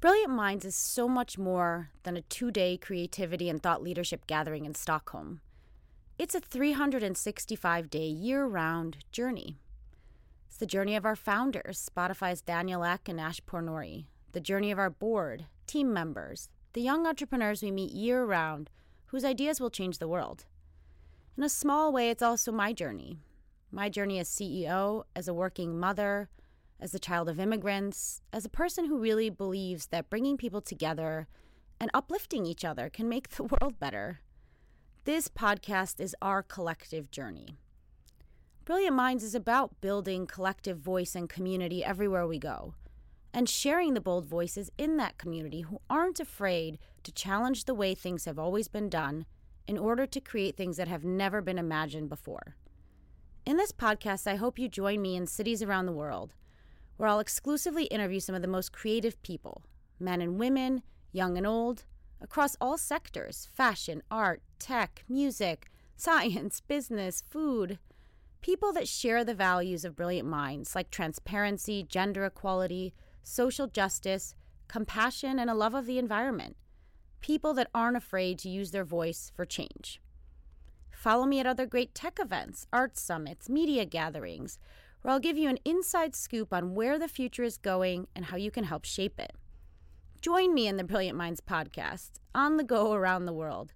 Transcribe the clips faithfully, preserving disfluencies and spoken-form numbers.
Brilliant Minds is so much more than a two-day creativity and thought leadership gathering in Stockholm. It's a three hundred sixty-five day, year-round journey. It's the journey of our founders, Spotify's Daniel Ek and Ash Pornori, the journey of our board, team members, the young entrepreneurs we meet year-round whose ideas will change the world. In a small way, it's also my journey. My journey as C E O, as a working mother, as the child of immigrants, as a person who really believes that bringing people together and uplifting each other can make the world better. This podcast is our collective journey. Brilliant Minds is about building collective voice and community everywhere we go, and sharing the bold voices in that community who aren't afraid to challenge the way things have always been done in order to create things that have never been imagined before. In this podcast, I hope you join me in cities around the world, where I'll exclusively interview some of the most creative people, men and women, young and old, across all sectors, fashion, art, tech, music, science, business, food, people that share the values of Brilliant Minds like transparency, gender equality, social justice, compassion, and a love of the environment. People that aren't afraid to use their voice for change. Follow me at other great tech events, art summits, media gatherings, where I'll give you an inside scoop on where the future is going and how you can help shape it. Join me in the Brilliant Minds podcast, on the go around the world.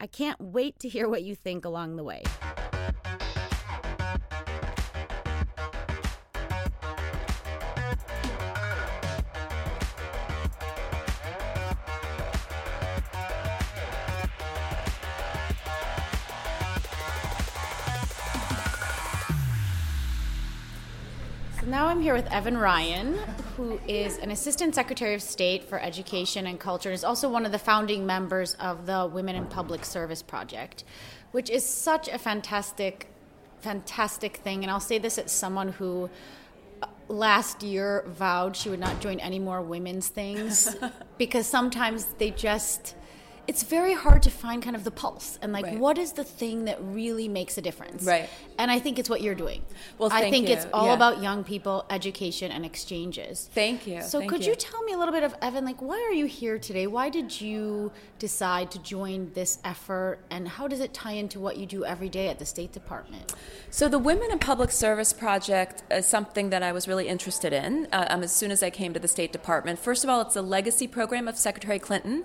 I can't wait to hear what you think along the way. Now I'm here with Evan Ryan, who is an Assistant Secretary of State for Education and Culture, and is also one of the founding members of the Women in Public Service Project, which is such a fantastic, fantastic thing. And I'll say this as someone who last year vowed she would not join any more women's things, because sometimes they just... It's very hard to find kind of the pulse and like right. what is the thing that really makes a difference. Right. And I think it's what you're doing. Well, thank you. I think you. it's all yeah. about young people, education, and exchanges. Thank you. So thank could you. you tell me a little bit of, Evan, like why are you here today? Why did you decide to join this effort, and how does it tie into what you do every day at the State Department? So the Women in Public Service Project is something that I was really interested in uh, um, as soon as I came to the State Department. First of all, it's a legacy program of Secretary Clinton,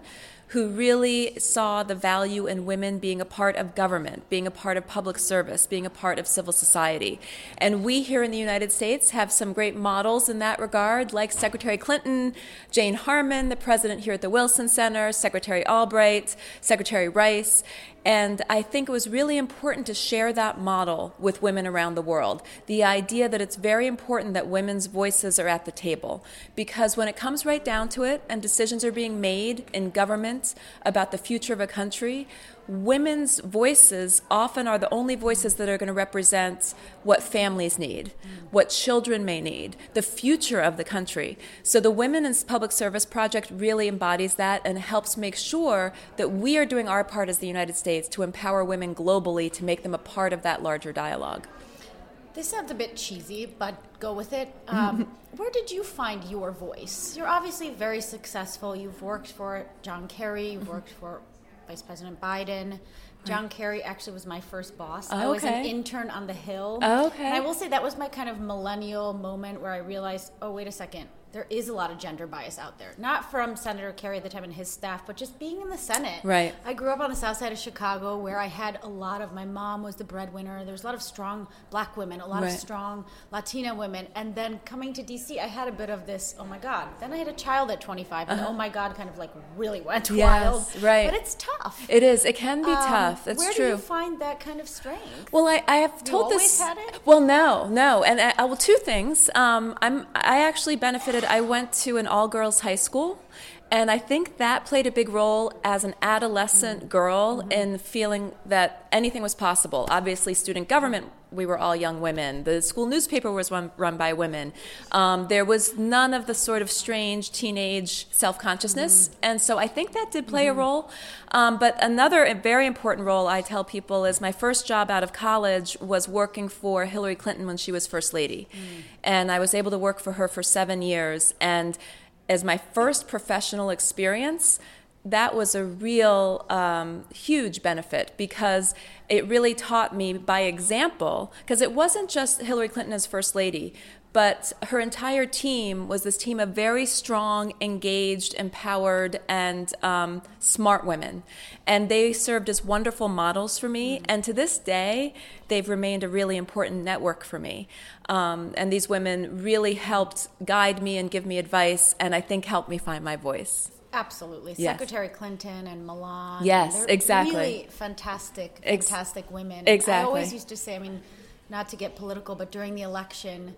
who really saw the value in women being a part of government, being a part of public service, being a part of civil society. And we here in the United States have some great models in that regard, like Secretary Clinton, Jane Harman, the president here at the Wilson Center, Secretary Albright, Secretary Rice. And I think it was really important to share that model with women around the world. The idea that it's very important that women's voices are at the table, because when it comes right down to it and decisions are being made in government about the future of a country, women's voices often are the only voices that are going to represent what families need, what children may need, the future of the country. So the Women in Public Service Project really embodies that and helps make sure that we are doing our part as the United States to empower women globally, to make them a part of that larger dialogue. This sounds a bit cheesy, but go with it. Um, where did you find your voice? You're obviously very successful. You've worked for John Kerry, you've worked for Vice President Biden. John Kerry actually was my first boss. Oh, okay. I was an intern on the Hill. Oh, okay. And I will say that was my kind of millennial moment where I realized, oh, wait a second, there is a lot of gender bias out there. Not from Senator Kerry at the time and his staff, but just being in the Senate. Right. I grew up on the south side of Chicago, where I had a lot of, my mom was the breadwinner. There was a lot of strong black women, a lot right. of strong Latina women. And then coming to D C, I had a bit of this, oh my God. Then I had a child at twenty-five, and uh-huh. oh my God, kind of like really went yes, wild. Right. But it's tough. It is. It can be um, tough. That's where true. Where do you find that kind of strength? Well, I, I have told you this. You always had it? Well, no, no. And I, I well, two things. Um, I'm, I actually benefited. I went to an all-girls high school, and I think that played a big role as an adolescent mm-hmm. girl mm-hmm. in feeling that anything was possible. Obviously, student government, we were all young women. The school newspaper was run, run by women. Um, there was none of the sort of strange teenage self-consciousness, mm-hmm. and so I think that did play mm-hmm. a role. Um, but another very important role I tell people is my first job out of college was working for Hillary Clinton when she was First Lady, mm-hmm. and I was able to work for her for seven years, and as my first professional experience, that was a real um, huge benefit, because it really taught me by example, because it wasn't just Hillary Clinton as First Lady, but her entire team was this team of very strong, engaged, empowered, and um, smart women. And they served as wonderful models for me. Mm-hmm. And to this day, they've remained a really important network for me. Um, and these women really helped guide me and give me advice, and I think helped me find my voice. Absolutely. Yes. Secretary Clinton and Milan. Yes, exactly. Really fantastic, fantastic Ex- women. Exactly. I always used to say, I mean, not to get political, but during the election,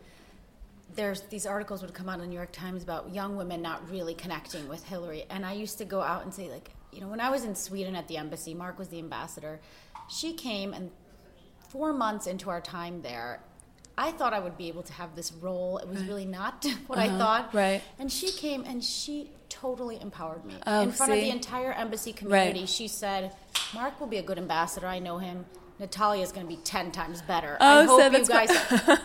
there's these articles would come out in the New York Times about young women not really connecting with Hillary. And I used to go out and say, like, you know, when I was in Sweden at the embassy, Mark was the ambassador, she came, and four months into our time there, I thought I would be able to have this role. It was really not what uh-huh. I thought. Right. And she came and she totally empowered me. Oh, in front see? of the entire embassy community, right. She said, Mark will be a good ambassador. I know him. Natalia's going to be ten times better. Oh, I hope so that's you guys... Cool.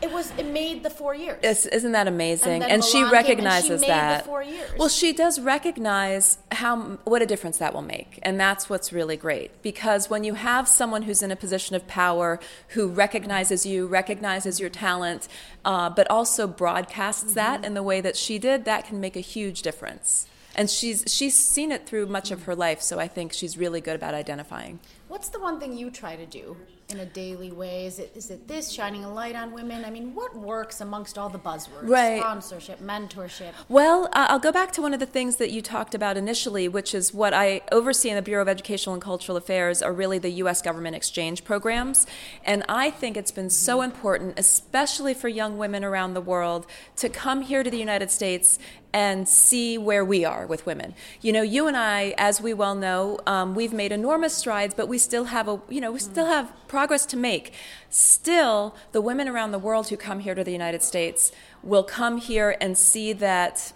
It was. It made the four years. It's, isn't that amazing? And, and she recognizes and she made that. The four years. Well, she does recognize how what a difference that will make, and that's what's really great. Because when you have someone who's in a position of power, who recognizes you, recognizes your talent, uh, but also broadcasts mm-hmm. that in the way that she did, that can make a huge difference. And she's she's seen it through much of her life, so I think she's really good about identifying. What's the one thing you try to do in a daily way? Is it is it this, shining a light on women? I mean, what works amongst all the buzzwords? Right. Sponsorship, mentorship. Well, uh, I'll go back to one of the things that you talked about initially, which is what I oversee in the Bureau of Educational and Cultural Affairs are really the U S government exchange programs. And I think it's been so important, especially for young women around the world, to come here to the United States and see where we are with women. You know, you and I, as we well know, um, we've made enormous strides, but we still have a, you know, we still have progress to make. Still, the women around the world who come here to the United States will come here and see that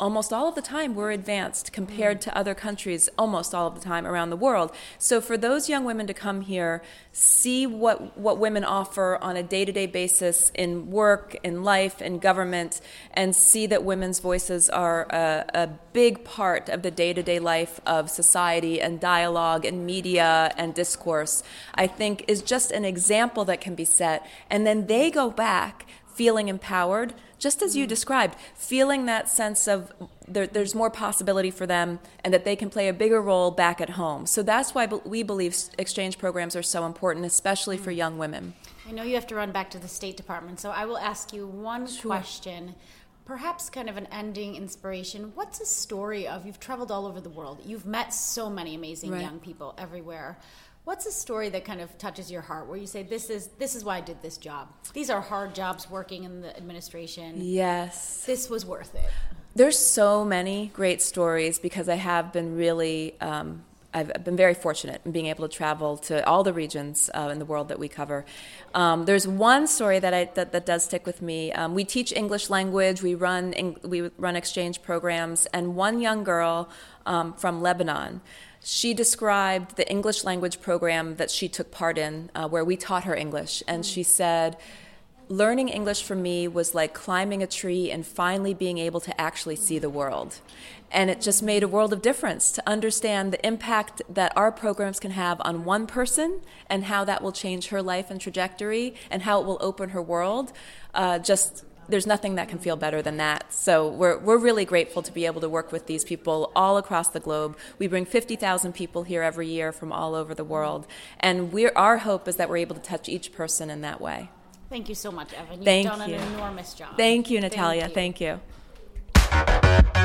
almost all of the time we're advanced compared to other countries almost all of the time around the world. So for those young women to come here, see what what women offer on a day-to-day basis in work, in life, in government, and see that women's voices are a, a big part of the day-to-day life of society and dialogue and media and discourse, I think is just an example that can be set. And then they go back feeling empowered, just as you described, feeling that sense of there, there's more possibility for them and that they can play a bigger role back at home. So that's why we believe exchange programs are so important, especially for young women. I know you have to run back to the State Department, so I will ask you one sure. question, perhaps kind of an ending inspiration. What's a story of, you've traveled all over the world, you've met so many amazing right. young people everywhere. What's a story that kind of touches your heart where you say, this is this is why I did this job? These are hard jobs working in the administration. Yes. This was worth it. There's so many great stories because I have been really, um, I've been very fortunate in being able to travel to all the regions uh, in the world that we cover. Um, there's one story that, I, that that does stick with me. Um, we teach English language. We run, we run exchange programs. And one young girl um, from Lebanon, she described the English language program that she took part in, uh, where we taught her English. And she said, learning English for me was like climbing a tree and finally being able to actually see the world. And it just made a world of difference to understand the impact that our programs can have on one person and how that will change her life and trajectory and how it will open her world. Uh, just There's nothing that can feel better than that. So we're we're really grateful to be able to work with these people all across the globe. We bring fifty thousand people here every year from all over the world. And we're our hope is that we're able to touch each person in that way. Thank you so much, Evan. You've Thank done you. an enormous job. Thank you, Natalia. Thank you. Thank you.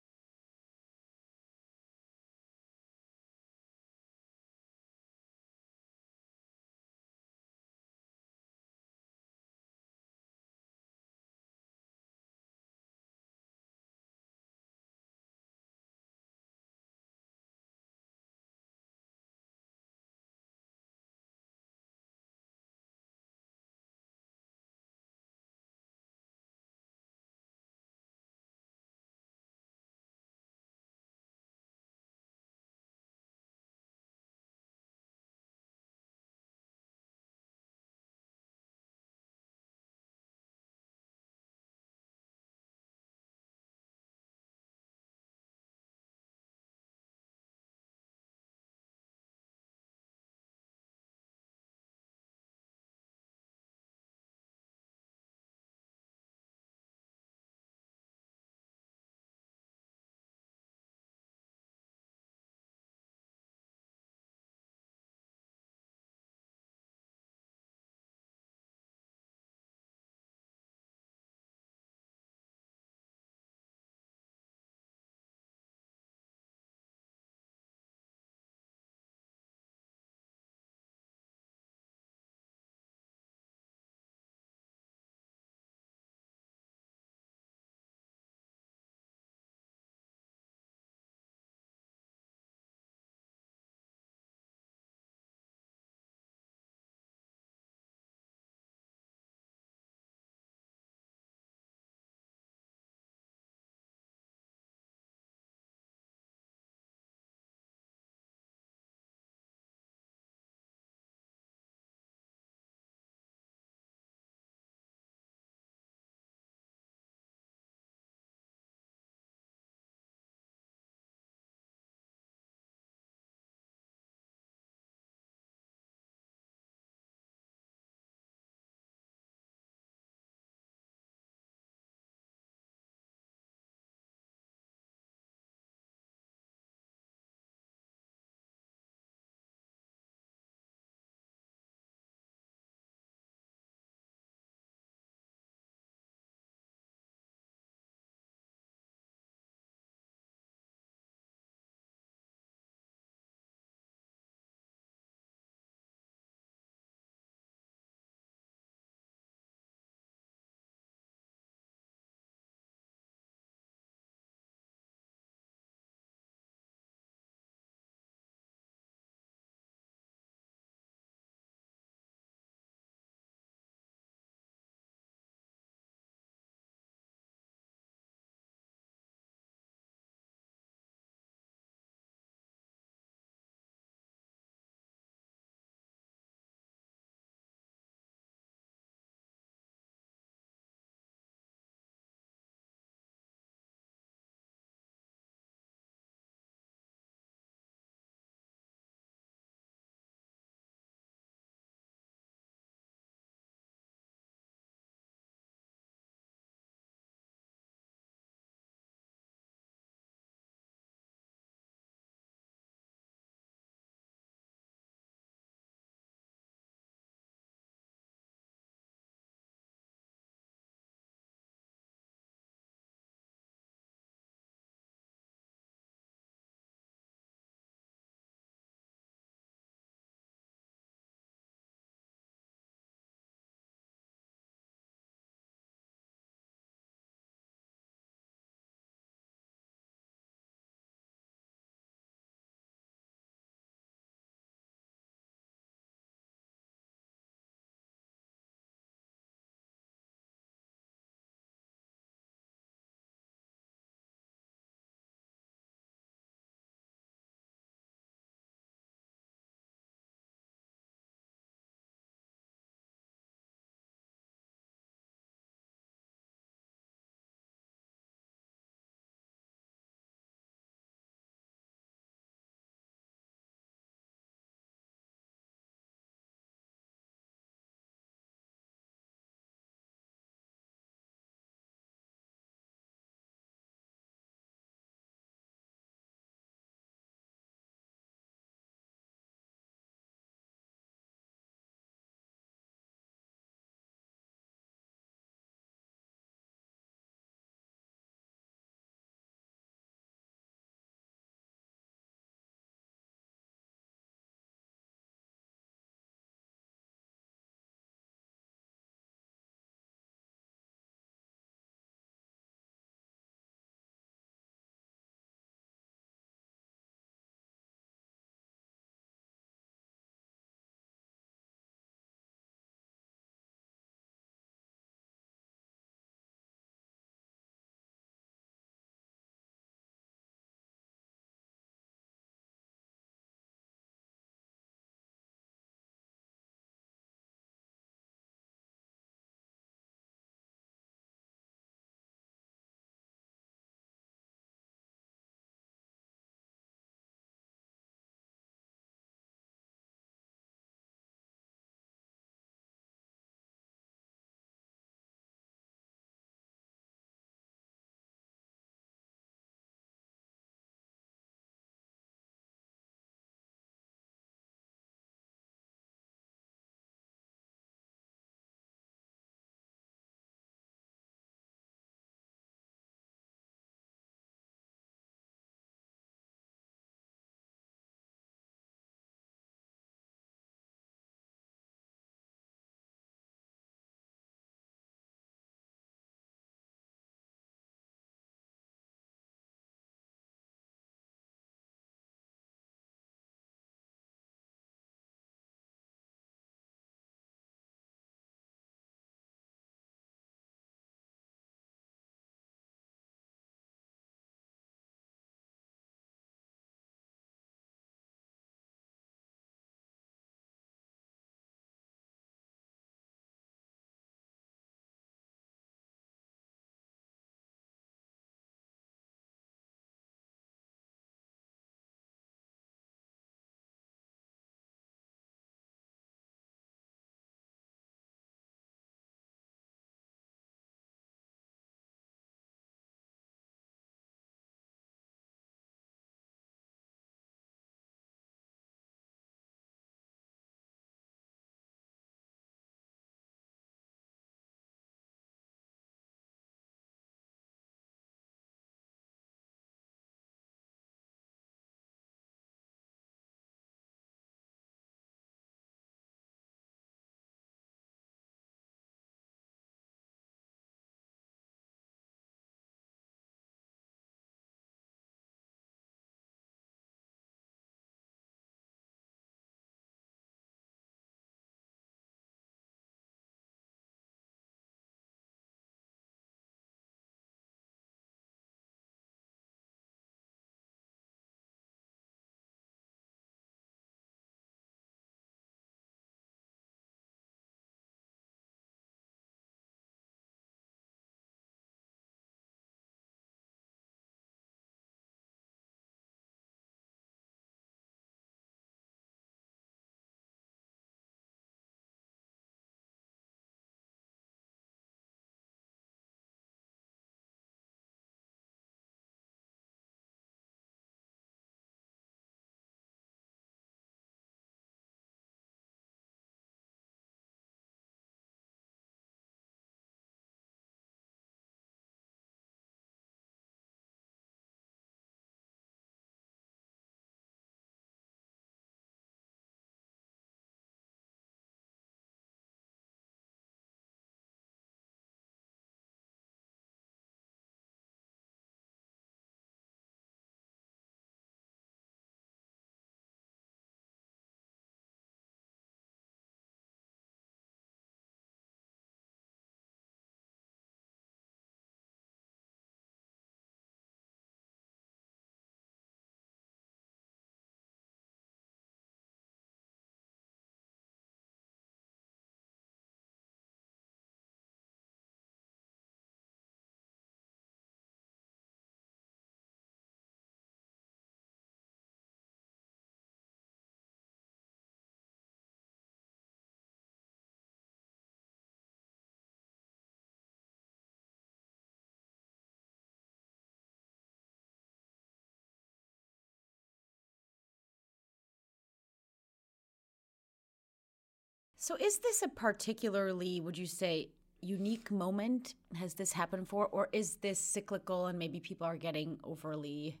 So is this a particularly, would you say, unique moment? Has this happened before? Or is this cyclical and maybe people are getting overly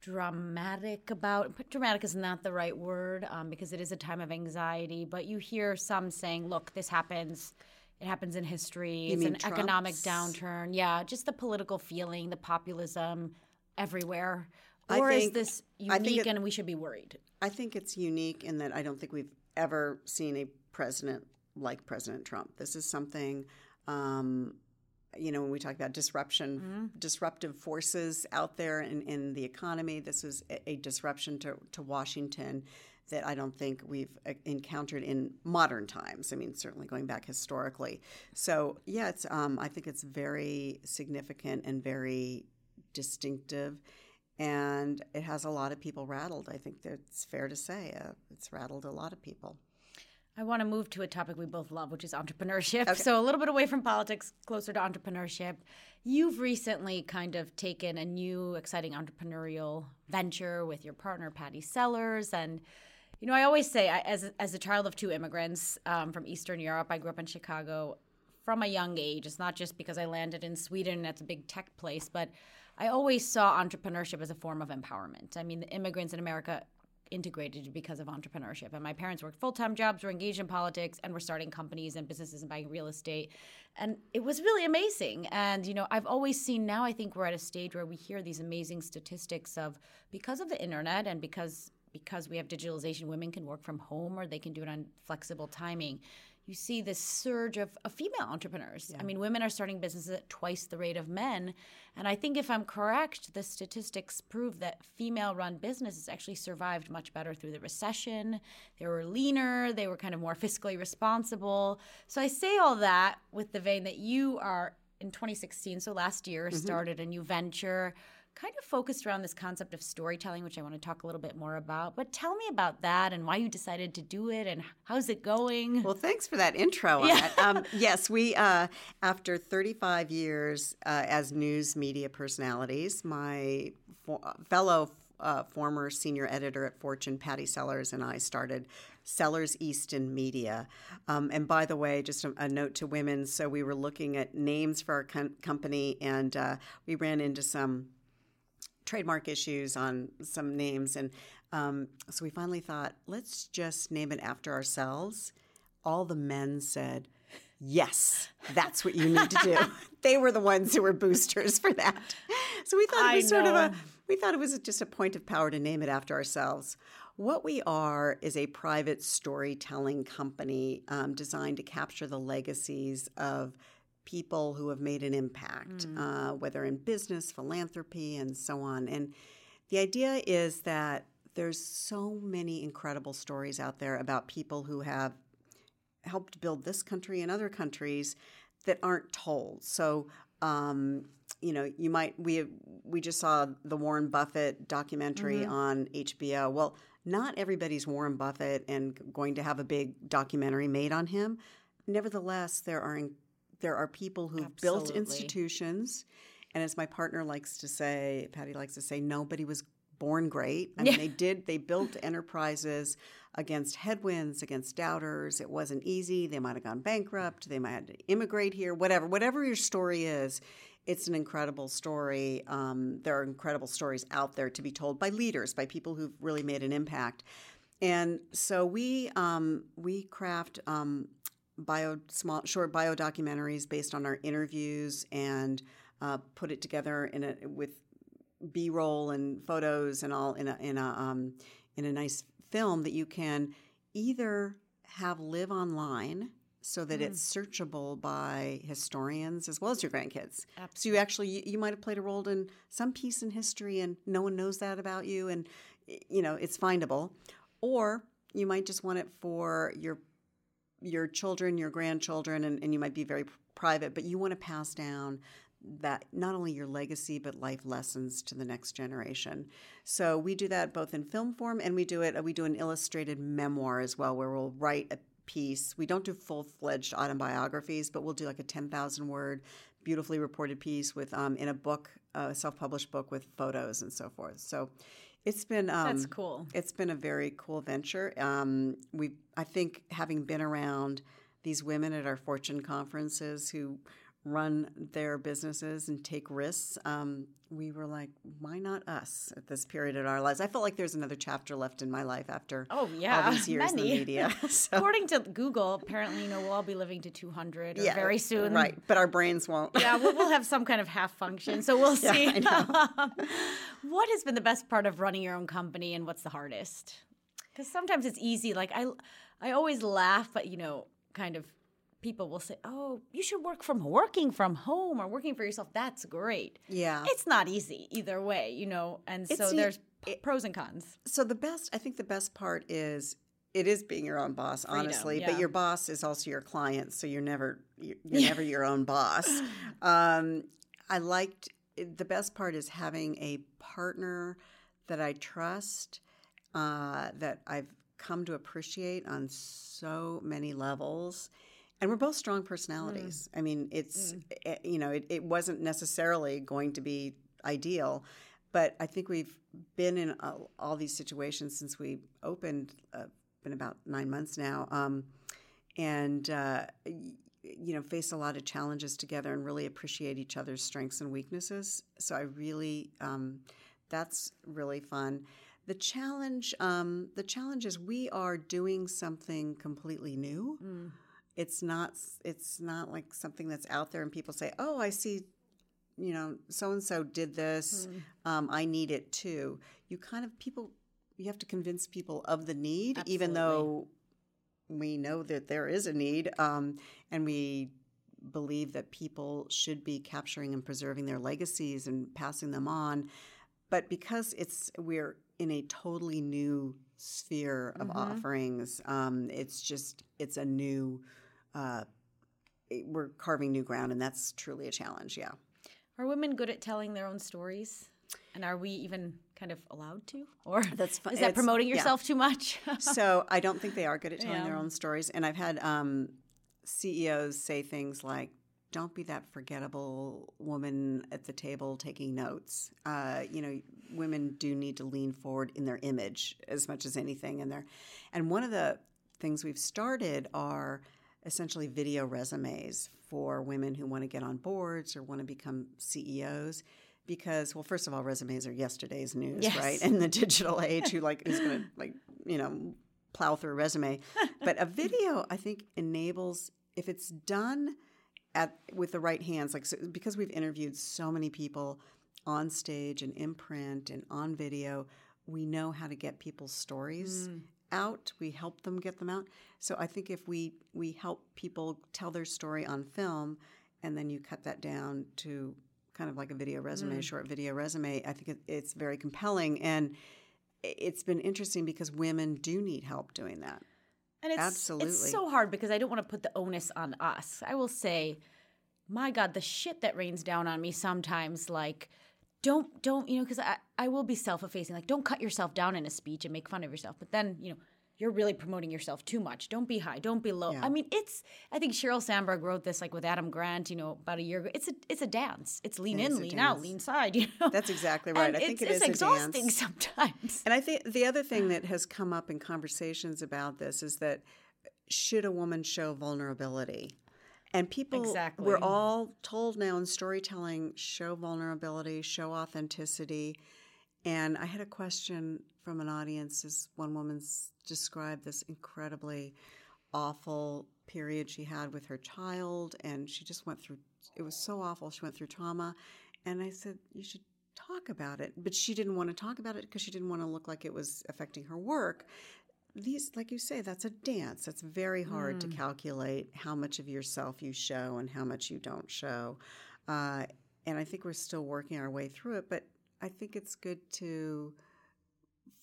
dramatic about – dramatic is not the right word um, because it is a time of anxiety. But you hear some saying, look, this happens – it happens in history. It's an economic downturn. Yeah, just the political feeling, the populism everywhere. Or is this unique and we should be worried? I think it's unique in that I don't think we've ever seen a president like President Trump. This is something, um, you know, when we talk about disruption, mm-hmm. disruptive forces out there in, in the economy, this is a, a disruption to, to Washington that I don't think we've encountered in modern times. I mean, certainly going back historically. So, yeah, it's. Um, I think it's very significant and very distinctive, and it has a lot of people rattled. I think that's fair to say. Uh, it's rattled a lot of people. I want to move to a topic we both love, which is entrepreneurship. Okay. So a little bit away from politics, closer to entrepreneurship. You've recently kind of taken a new, exciting entrepreneurial venture with your partner, Patty Sellers, and you know, I always say, I, as, as a child of two immigrants um, from Eastern Europe, I grew up in Chicago from a young age. It's not just because I landed in Sweden at a big tech place, but I always saw entrepreneurship as a form of empowerment. I mean, the immigrants in America integrated because of entrepreneurship. And my parents worked full-time jobs, were engaged in politics, and were starting companies and businesses and buying real estate. And it was really amazing. And, you know, I've always seen now I think we're at a stage where we hear these amazing statistics of because of the internet and because because we have digitalization, women can work from home or they can do it on flexible timing. You see this surge of, of female entrepreneurs. Yeah. I mean, women are starting businesses at twice the rate of men. And I think if I'm correct, the statistics prove that female-run businesses actually survived much better through the recession. They were leaner. They were kind of more fiscally responsible. So I say all that with the vein that you are, in twenty sixteen, so last year, mm-hmm. started a new venture kind of focused around this concept of storytelling, which I want to talk a little bit more about. But tell me about that and why you decided to do it and how's it going? Well, thanks for that intro on yeah. it. Um, yes, we, uh, after thirty-five years uh, as news media personalities, my fo- fellow uh, former senior editor at Fortune, Patty Sellers, and I started Sellers Easton Media. Um, and by the way, just a, a note to women, so we were looking at names for our com- company and uh, we ran into some trademark issues on some names. And um, so we finally thought, let's just name it after ourselves. All the men said, yes, that's what you need to do. They were the ones who were boosters for that. So we thought it was sort of a, we thought it was just a point of power to name it after ourselves. What we are is a private storytelling company um, designed to capture the legacies of people who have made an impact, mm. uh, whether in business, philanthropy, and so on. And the idea is that there's so many incredible stories out there about people who have helped build this country and other countries that aren't told. So, um, you know, you might we we just saw the Warren Buffett documentary mm-hmm. on H B O. Well, not everybody's Warren Buffett and going to have a big documentary made on him. Nevertheless, there are incredible There are people who've Absolutely. built institutions, and as my partner likes to say, Patty likes to say, nobody was born great. I mean, yeah. they did. They built enterprises against headwinds, against doubters. It wasn't easy. They might have gone bankrupt. They might have to immigrate here, whatever. Whatever your story is, it's an incredible story. Um, there are incredible stories out there to be told by leaders, by people who've really made an impact. And so we, um, we craft um, – bio small short bio documentaries based on our interviews and uh, put it together in a with B-roll and photos and all in a in a um, in a nice film that you can either have live online so that mm. it's searchable by historians as well as your grandkids. Absolutely. So you actually you, you might have played a role in some piece in history and no one knows that about you and you know it's findable, or you might just want it for your your children, your grandchildren, and, and you might be very p- private, but you want to pass down that not only your legacy but life lessons to the next generation. So we do that both in film form and we do it. We do an illustrated memoir as well where we'll write a piece. We don't do full-fledged autobiographies, but we'll do like a ten thousand word beautifully reported piece with um, in a book, a self-published book with photos and so forth. So It's been um, that's cool. It's been a very cool venture. Um, we, I think, having been around these women at our Fortune conferences who run their businesses and take risks, um, we were like, why not us at this period in our lives? I felt like there's another chapter left in my life after oh, yeah. all these years Many. in the media. So. According to Google, apparently, you know, we'll all be living to two hundred or yeah, very soon. Right, but our brains won't. Yeah, we'll, we'll have some kind of half function, so we'll see. Yeah, I know. What has been the best part of running your own company, and what's the hardest? Because sometimes it's easy. Like, I, I always laugh, but, you know, kind of people will say, oh, you should work from working from home or working for yourself. That's great. Yeah. It's not easy either way, you know, and it's so e- there's p- it, pros and cons. So the best, I think the best part is it is being your own boss, Freedom, honestly, yeah. but your boss is also your client, so you're never you're, you're never your own boss. Um, I liked, the best part is having a partner that I trust, uh, that I've come to appreciate on so many levels. And we're both strong personalities. Mm. I mean, it's, mm. it, you know, it, it wasn't necessarily going to be ideal, but I think we've been in uh, all these situations since we opened, uh, been about nine months now, um, and, uh, y- you know, faced a lot of challenges together and really appreciate each other's strengths and weaknesses. So I really, um, that's really fun. The challenge, um, the challenge is we are doing something completely new. Mm. It's not it's not like something that's out there and people say, oh, I see, you know, so-and-so did this. Mm. Um, I need it too. You kind of – people – you have to convince people of the need. Absolutely. Even though we know that there is a need, um, and we believe that people should be capturing and preserving their legacies and passing them on. But because it's – we're in a totally new sphere of mm-hmm. offerings, um, it's just – it's a new – Uh, we're carving new ground, and that's truly a challenge, yeah. Are women good at telling their own stories? And are we even kind of allowed to? Or that's fun. Is that it's, promoting yourself yeah. too much? So I don't think they are good at telling yeah. their own stories. And I've had um, C E Os say things like, don't be that forgettable woman at the table taking notes. Uh, you know, women do need to lean forward in their image as much as anything. And, and one of the things we've started are – essentially video resumes for women who want to get on boards or want to become C E Os because, well, first of all, resumes are yesterday's news, yes. right? In the digital age, who like is going to, like, you know, plow through a resume. But a video, I think, enables, if it's done at with the right hands, like so, because we've interviewed so many people on stage and in print and on video, we know how to get people's stories mm. out, we help them get them out. So I think if we we help people tell their story on film, and then you cut that down to kind of like a video resume, mm. short video resume, I think it, it's very compelling. And it's been interesting because women do need help doing that. And it's, Absolutely. it's so hard because I don't want to put the onus on us. I will say, my God, the shit that rains down on me sometimes, like, Don't, don't, you know, because I, I will be self-effacing. Like, don't cut yourself down in a speech and make fun of yourself. But then, you know, you're really promoting yourself too much. Don't be high. Don't be low. Yeah. I mean, it's, I think Sheryl Sandberg wrote this, like, with Adam Grant, you know, about a year ago. It's a it's a dance. It's lean it in, lean dance. out, lean side, you know. That's exactly right. And I think it is a dance. It's exhausting sometimes. And I think the other thing that has come up in conversations about this is that should a woman show vulnerability? And people, exactly. we're all told now in storytelling, show vulnerability, show authenticity. And I had a question from an audience as one woman described this incredibly awful period she had with her child. And she just went through, it was so awful, she went through trauma. And I said, you should talk about it. But she didn't want to talk about it because she didn't want to look like it was affecting her work. These, like you say, that's a dance. It's very hard mm. to calculate how much of yourself you show and how much you don't show. Uh, and I think we're still working our way through it. But I think it's good to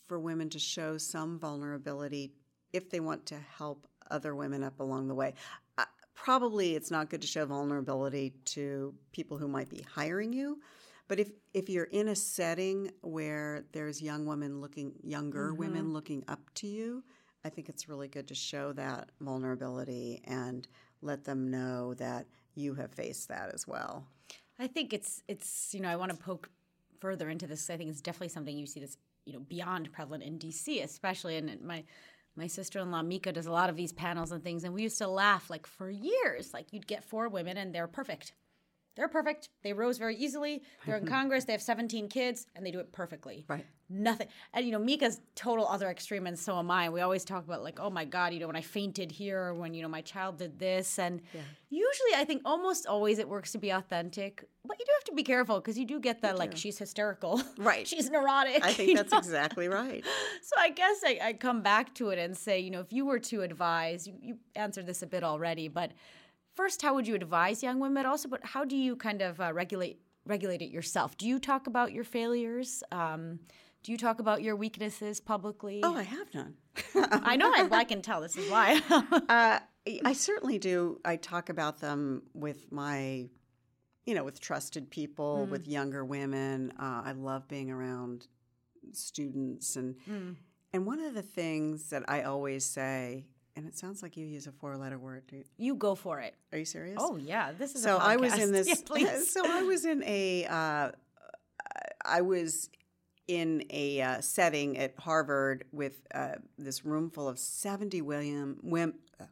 for women to show some vulnerability if they want to help other women up along the way. Uh, probably it's not good to show vulnerability to people who might be hiring you. But if, if you're in a setting where there's young women looking, younger mm-hmm. women looking up to you, I think it's really good to show that vulnerability and let them know that you have faced that as well. I think it's, it's you know, I want to poke further into this, 'cause I think it's definitely something you see that's, you know, beyond prevalent in D C, especially. And my my sister-in-law Mika does a lot of these panels and things, and we used to laugh like for years. Like you'd get four women, and they're perfect. They're perfect. They rose very easily. They're in Congress. They have seventeen kids, and they do it perfectly. Right. Nothing. And, you know, Mika's total other extreme, and so am I. We always talk about, like, oh, my God, you know, when I fainted here, or when, you know, my child did this. And yeah. usually I think almost always it works to be authentic. But you do have to be careful because you do get that, like, she's hysterical. Right. She's neurotic. I think that's know? exactly right. So I guess I, I come back to it and say, you know, if you were to advise, you, you answered this a bit already, but – first, how would you advise young women? Also, but how do you kind of uh, regulate regulate it yourself? Do you talk about your failures? Um, do you talk about your weaknesses publicly? Oh, I have none. I know. I, I can tell. This is why. uh, I certainly do. I talk about them with my, you know, with trusted people, mm. with younger women. Uh, I love being around students, and mm. and one of the things that I always say. And it sounds like you use a four-letter word. Dude. You go for it. Are you serious? Oh yeah, this is. So a podcast. I was in this. Yeah, please. So I was in a. Uh, I was in a uh, setting at Harvard with uh, this room full of seventy William women. Uh,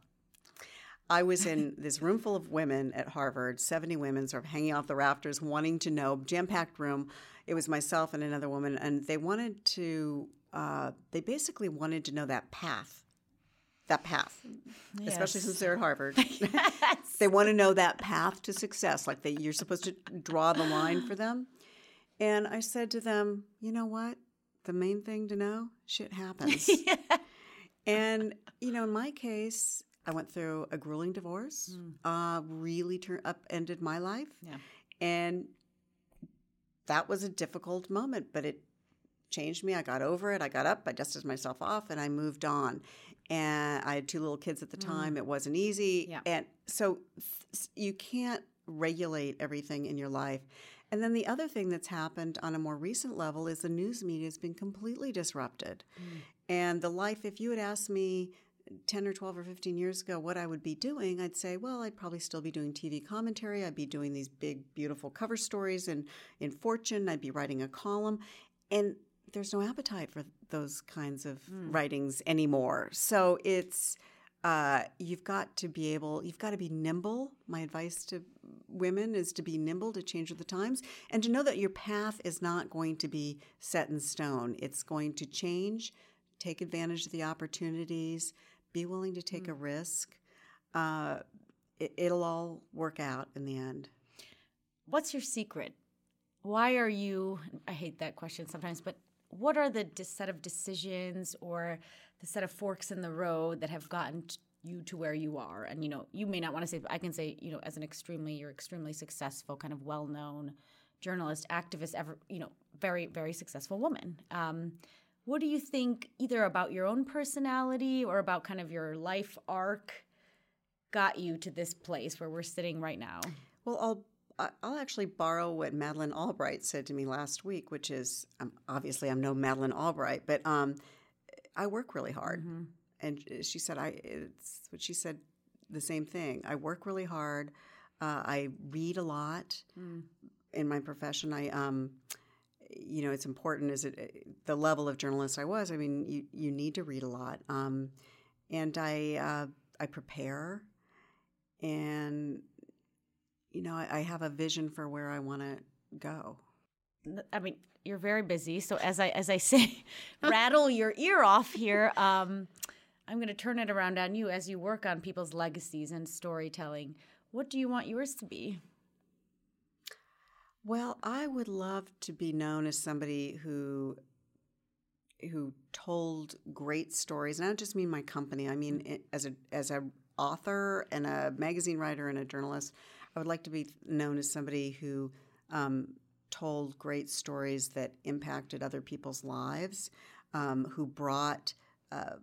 I was in this room full of women at Harvard, seventy women, sort of hanging off the rafters, wanting to know, jam-packed room. It was myself and another woman, and they wanted to. Uh, they basically wanted to know that path. That path, yes. especially since they're at Harvard. Yes. They want to know that path to success, like they, you're supposed to draw the line for them. And I said to them, you know what? The main thing to know, shit happens. Yeah. And, you know, in my case, I went through a grueling divorce, mm. uh, really tur- upended my life. Yeah. And that was a difficult moment, but it changed me. I got over it. I got up. I dusted myself off, and I moved on. And I had two little kids at the time. Mm. It wasn't easy. Yeah. And so th- you can't regulate everything in your life. And then the other thing that's happened on a more recent level is the news media has been completely disrupted. Mm. And the life, if you had asked me ten or twelve or fifteen years ago what I would be doing, I'd say, well, I'd probably still be doing T V commentary. I'd be doing these big, beautiful cover stories in, in Fortune. I'd be writing a column. And there's no appetite for those kinds of mm. writings anymore. So it's uh, you've got to be able, you've got to be nimble. My advice to women is to be nimble, to change with the times, and to know that your path is not going to be set in stone. It's going to change. Take advantage of the opportunities. Be willing to take mm. a risk. Uh, it, it'll all work out in the end. What's your secret? Why are you, I hate that question sometimes, but what are the set of decisions or the set of forks in the road that have gotten you to where you are? And, you know, you may not want to say, but I can say, you know, as an extremely, you're extremely successful, kind of well-known journalist, activist, ever, you know, very, very successful woman. Um, what do you think either about your own personality or about kind of your life arc got you to this place where we're sitting right now? Well, I'll I'll actually borrow what Madeleine Albright said to me last week, which is, um, obviously I'm no Madeleine Albright, but um, I work really hard. Mm-hmm. And she said, I, it's what she said, the same thing. I work really hard. Uh, I read a lot mm. in my profession. I, um, you know, it's important as it, the level of journalist I was. I mean, you, you need to read a lot. Um, and I, uh, I prepare and... You know, I have a vision for where I want to go. I mean, you're very busy. So as I as I say, rattle your ear off here. Um, I'm going to turn it around on you as you work on people's legacies and storytelling. What do you want yours to be? Well, I would love to be known as somebody who who told great stories. And I don't just mean my company. I mean as a as a author and a magazine writer and a journalist. I would like to be known as somebody who um, told great stories that impacted other people's lives, um, who brought uh,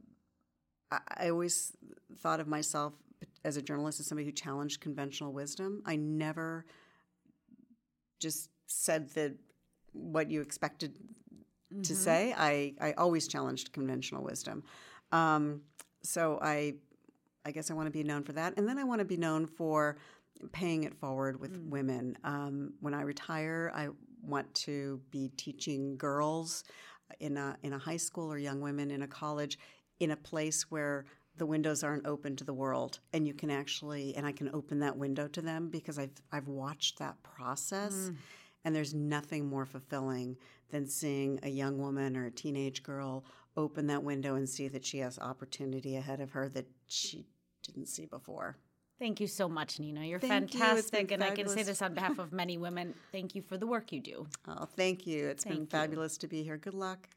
– I always thought of myself as a journalist as somebody who challenged conventional wisdom. I never just said the, what you expected mm-hmm. to say. I, I always challenged conventional wisdom. Um, so I, I guess I want to be known for that. And then I want to be known for – paying it forward with mm. women. Um, when I retire, I want to be teaching girls in a in a high school or young women in a college in a place where the windows aren't open to the world, and you can actually, and I can open that window to them because I've I've watched that process. Mm. And there's nothing more fulfilling than seeing a young woman or a teenage girl open that window and see that she has opportunity ahead of her that she didn't see before. Thank you so much, Nina. You're thank fantastic. You. And fabulous. I can say this on behalf of many women. Thank you for the work you do. Oh, thank you. It's thank been you. fabulous to be here. Good luck.